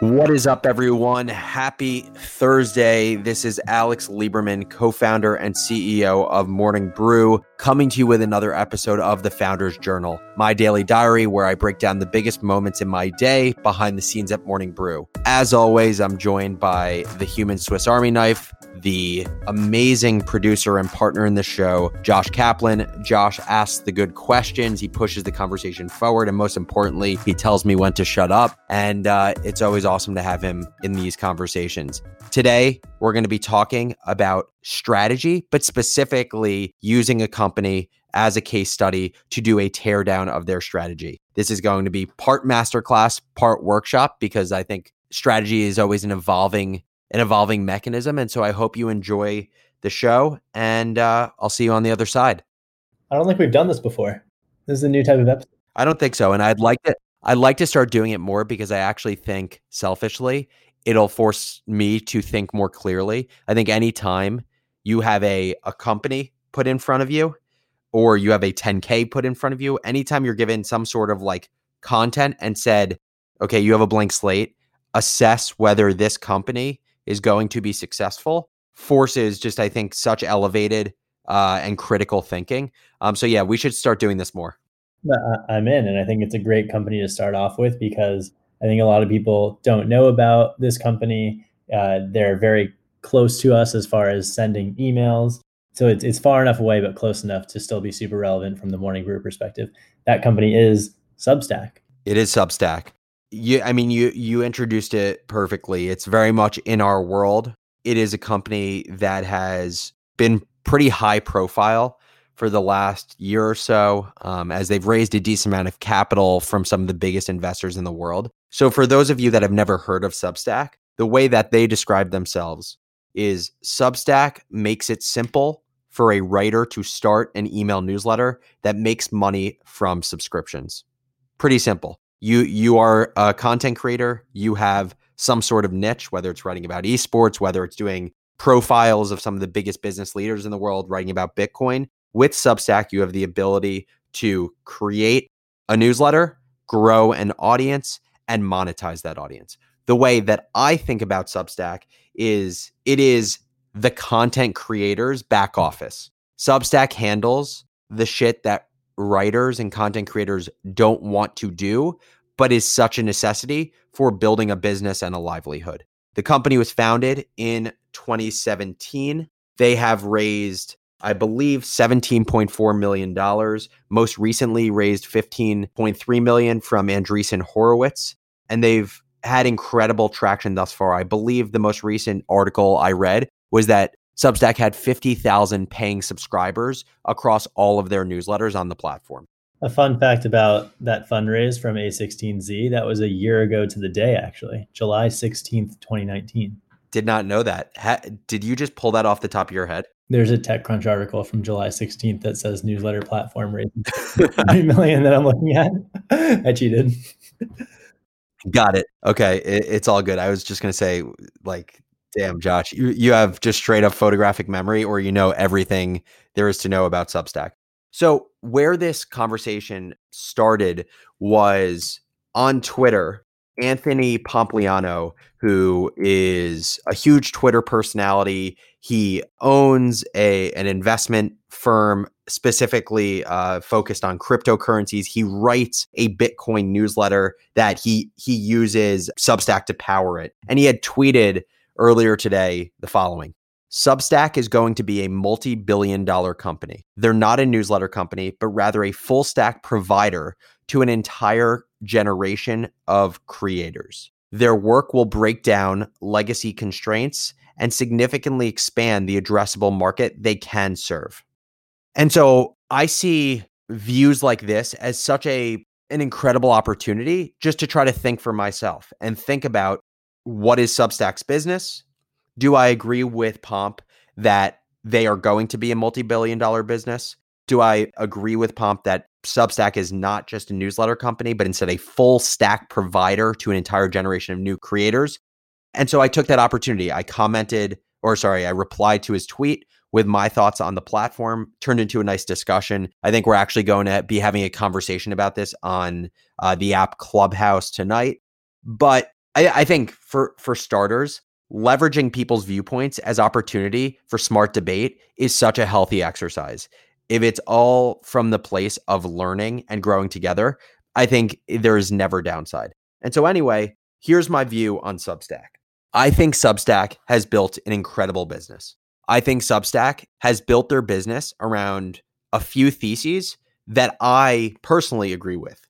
What is up, everyone? Happy Thursday. This is Alex Lieberman, co-founder and CEO of Morning Brew, coming to you with another episode of The Founders Journal, my daily diary where I break down the biggest moments in my day behind the scenes at Morning Brew. As always, I'm joined by the human Swiss Army knife, the amazing producer and partner in the show, Josh Kaplan. Josh asks the good questions. He pushes the conversation forward. And most importantly, he tells me when to shut up. And it's always awesome to have him in these conversations. Today, we're going to be talking about strategy, but specifically using a company as a case study to do a teardown of their strategy. This is going to be part masterclass, part workshop, because I think strategy is always an evolving mechanism. And so I hope you enjoy the show, and I'll see you on the other side. I don't think we've done this before. This is a new type of episode. I don't think so. And I'd like to start doing it more, because I actually think, selfishly, it'll force me to think more clearly. I think anytime you have a company put in front of you, or you have a 10K put in front of you, anytime you're given some sort of like content and said, okay, you have a blank slate, assess whether this company is going to be successful, forces just, I think, such elevated and critical thinking. So yeah, we should start doing this more. I'm in, and I think it's a great company to start off with, because I think a lot of people don't know about this company. They're very close to us as far as sending emails. So it's far enough away, but close enough to still be super relevant from the Morning Brew perspective. That company is Substack. It is Substack. You introduced it perfectly. It's very much in our world. It is a company that has been pretty high profile for the last year or so, as they've raised a decent amount of capital from some of the biggest investors in the world. So for those of you that have never heard of Substack, the way that they describe themselves is Substack makes it simple for a writer to start an email newsletter that makes money from subscriptions. Pretty simple. You are a content creator. You have some sort of niche, whether it's writing about esports, whether it's doing profiles of some of the biggest business leaders in the world, writing about Bitcoin. With Substack, you have the ability to create a newsletter, grow an audience, and monetize that audience. The way that I think about Substack is it is the content creator's back office. Substack handles the shit that writers and content creators don't want to do, but is such a necessity for building a business and a livelihood. The company was founded in 2017. They have raised, I believe, $17.4 million, most recently raised $15.3 million from Andreessen Horowitz, and they've had incredible traction thus far. I believe the most recent article I read was that Substack had 50,000 paying subscribers across all of their newsletters on the platform. A fun fact about that fundraise from A16Z, that was a year ago to the day, actually, July 16th, 2019. Did not know that. Did you just pull that off the top of your head? There's a TechCrunch article from July 16th that says newsletter platform raised $3 million that I'm looking at. I cheated. Got it. Okay. It's all good. I was just going to say, like, damn, Josh, you have just straight up photographic memory, or you know everything there is to know about Substack. So where this conversation started was on Twitter. Anthony Pompliano, who is a huge Twitter personality, he owns an investment firm specifically focused on cryptocurrencies. He writes a Bitcoin newsletter that he uses Substack to power it. And he had tweeted earlier today the following: Substack is going to be a multi-billion dollar company. They're not a newsletter company, but rather a full stack provider to an entire generation of creators. Their work will break down legacy constraints and significantly expand the addressable market they can serve. And so I see views like this as such an incredible opportunity just to try to think for myself and think about, what is Substack's business? Do I agree with Pomp that they are going to be a multi-billion dollar business? Do I agree with Pomp that Substack is not just a newsletter company, but instead a full stack provider to an entire generation of new creators? And so I took that opportunity. I replied to his tweet with my thoughts on the platform, turned into a nice discussion. I think we're actually going to be having a conversation about this on the app Clubhouse tonight. But I think for starters, leveraging people's viewpoints as opportunity for smart debate is such a healthy exercise. If it's all from the place of learning and growing together, I think there is never downside. And so anyway, here's my view on Substack. I think Substack has built an incredible business. I think Substack has built their business around a few theses that I personally agree with.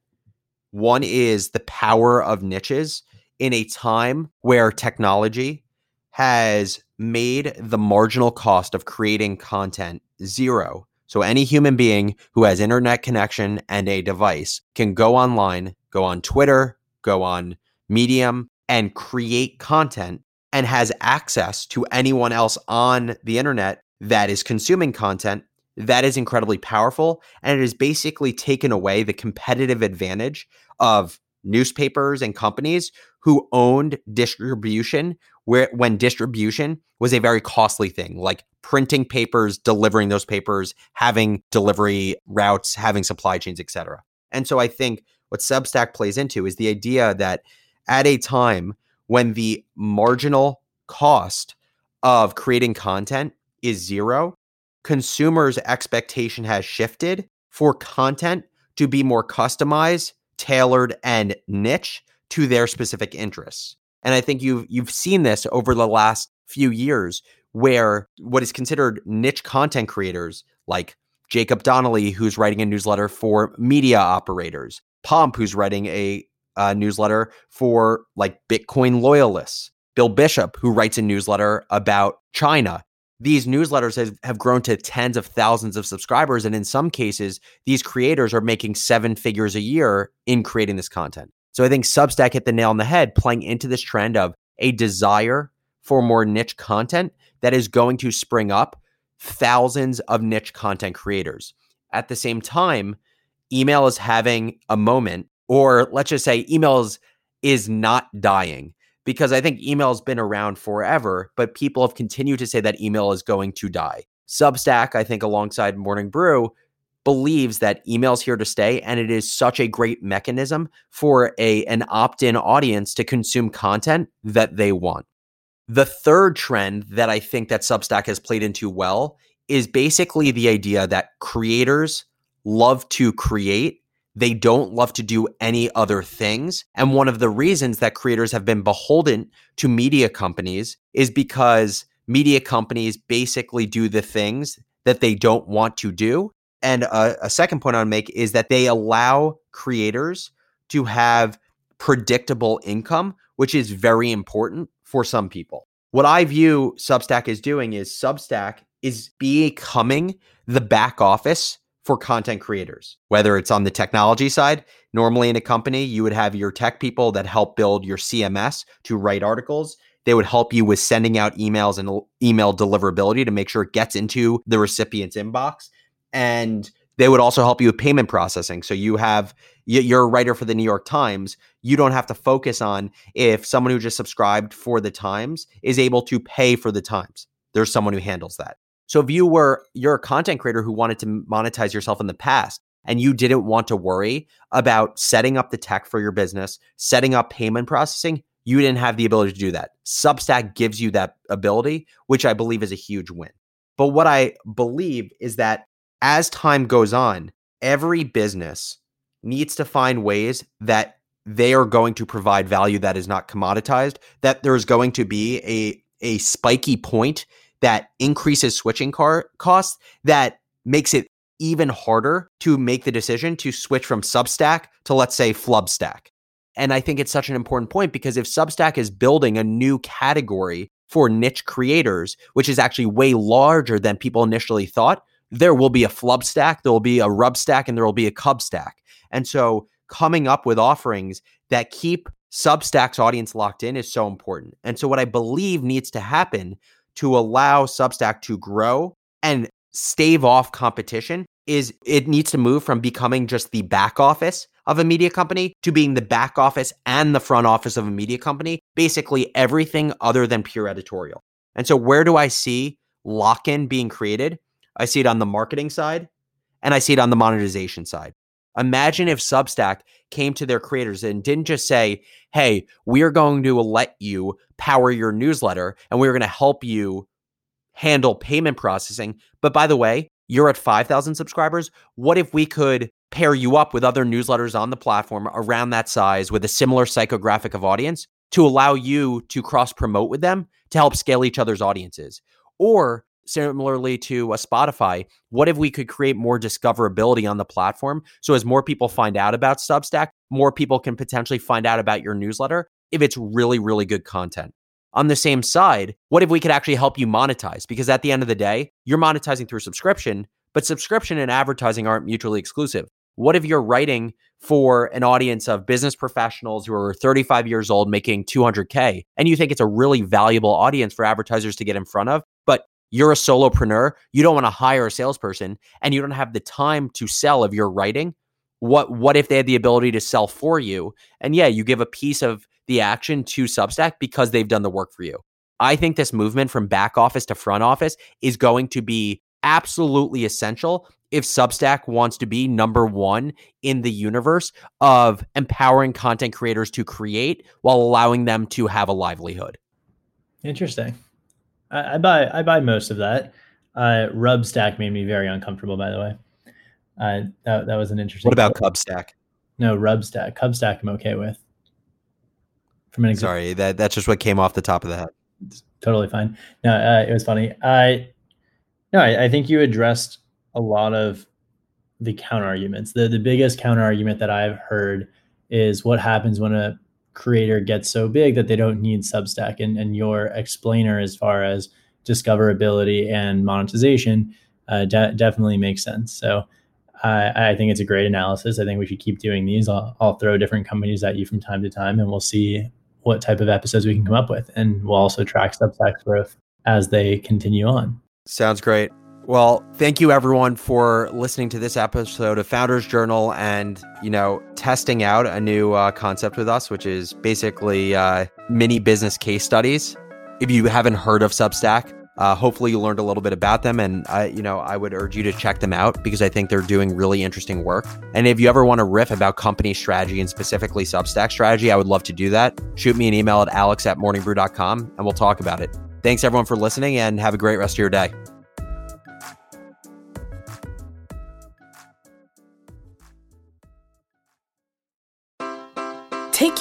One is the power of niches in a time where technology has made the marginal cost of creating content zero. So any human being who has internet connection and a device can go online, go on Twitter, go on Medium, and create content, and has access to anyone else on the internet that is consuming content. That is incredibly powerful. And it has basically taken away the competitive advantage of newspapers and companies who owned distribution, when distribution was a very costly thing, like printing papers, delivering those papers, having delivery routes, having supply chains, etc. And so I think what Substack plays into is the idea that at a time when the marginal cost of creating content is zero, consumers' expectation has shifted for content to be more customized, tailored, and niche to their specific interests. And I think you've seen this over the last few years, where what is considered niche content creators like Jacob Donnelly, who's writing a newsletter for media operators, Pomp, who's writing a newsletter for like Bitcoin loyalists, Bill Bishop, who writes a newsletter about China. These newsletters have grown to tens of thousands of subscribers. And in some cases, these creators are making seven figures a year in creating this content. So I think Substack hit the nail on the head, playing into this trend of a desire for more niche content that is going to spring up thousands of niche content creators. At the same time, email is having a moment, or let's just say emails is not dying, because I think email has been around forever, but people have continued to say that email is going to die. Substack, I think alongside Morning Brew, believes that email's here to stay, and it is such a great mechanism for an opt-in audience to consume content that they want. The third trend that I think that Substack has played into well is basically the idea that creators love to create. They don't love to do any other things. And one of the reasons that creators have been beholden to media companies is because media companies basically do the things that they don't want to do. And a second point I would make is that they allow creators to have predictable income, which is very important for some people. What I view Substack is doing is Substack is becoming the back office for content creators, whether it's on the technology side. Normally in a company, you would have your tech people that help build your CMS to write articles. They would help you with sending out emails and email deliverability to make sure it gets into the recipient's inbox. And they would also help you with payment processing. So you're a writer for the New York Times. You don't have to focus on if someone who just subscribed for the Times is able to pay for the Times. There's someone who handles that. So if you're a content creator who wanted to monetize yourself in the past, and you didn't want to worry about setting up the tech for your business, setting up payment processing, you didn't have the ability to do that. Substack gives you that ability, which I believe is a huge win. But what I believe is that as time goes on, every business needs to find ways that they are going to provide value that is not commoditized, that there's going to be a spiky point that increases switching costs, that makes it even harder to make the decision to switch from Substack to, let's say, Flubstack. And I think it's such an important point, because if Substack is building a new category for niche creators, which is actually way larger than people initially thought, there will be a Flubstack, there will be a Rubstack, and there will be a Cubstack. And so coming up with offerings that keep Substack's audience locked in is so important. And so what I believe needs to happen to allow Substack to grow and stave off competition is it needs to move from becoming just the back office of a media company to being the back office and the front office of a media company, basically everything other than pure editorial. And so where do I see lock-in being created? I see it on the marketing side, and I see it on the monetization side. Imagine if Substack came to their creators and didn't just say, hey, we are going to let you power your newsletter and we're going to help you handle payment processing. But by the way, you're at 5,000 subscribers. What if we could pair you up with other newsletters on the platform around that size with a similar psychographic of audience to allow you to cross-promote with them to help scale each other's audiences? Or similarly to a Spotify, what if we could create more discoverability on the platform? So as more people find out about Substack, more people can potentially find out about your newsletter if it's really, really good content. On the same side, what if we could actually help you monetize? Because at the end of the day, you're monetizing through subscription, but subscription and advertising aren't mutually exclusive. What if you're writing for an audience of business professionals who are 35 years old making 200K and you think it's a really valuable audience for advertisers to get in front of, but you're a solopreneur, you don't want to hire a salesperson and you don't have the time to sell of your writing? What if they had the ability to sell for you? And yeah, you give a piece of the action to Substack because they've done the work for you. I think this movement from back office to front office is going to be absolutely essential if Substack wants to be number one in the universe of empowering content creators to create while allowing them to have a livelihood. Interesting. I buy most of that. Rubstack made me very uncomfortable, by the way. That was an interesting. What about Cubstack? No, Rubstack. Cubstack I'm okay with. Sorry, that's just what came off the top of the head. Totally fine. No, it was funny. I think you addressed a lot of the counterarguments. The biggest counterargument that I've heard is what happens when a creator gets so big that they don't need Substack. And your explainer as far as discoverability and monetization definitely makes sense. So I think it's a great analysis. I think we should keep doing these. I'll throw different companies at you from time to time, and we'll see what type of episodes we can come up with. And we'll also track Substack's growth as they continue on. Sounds great. Well, thank you everyone for listening to this episode of Founders Journal and, testing out a new concept with us, which is basically mini business case studies. If you haven't heard of Substack, hopefully you learned a little bit about them. And I would urge you to check them out because I think they're doing really interesting work. And if you ever want to riff about company strategy and specifically Substack strategy, I would love to do that. Shoot me an email at alex@morningbrew.com and we'll talk about it. Thanks everyone for listening and have a great rest of your day. Take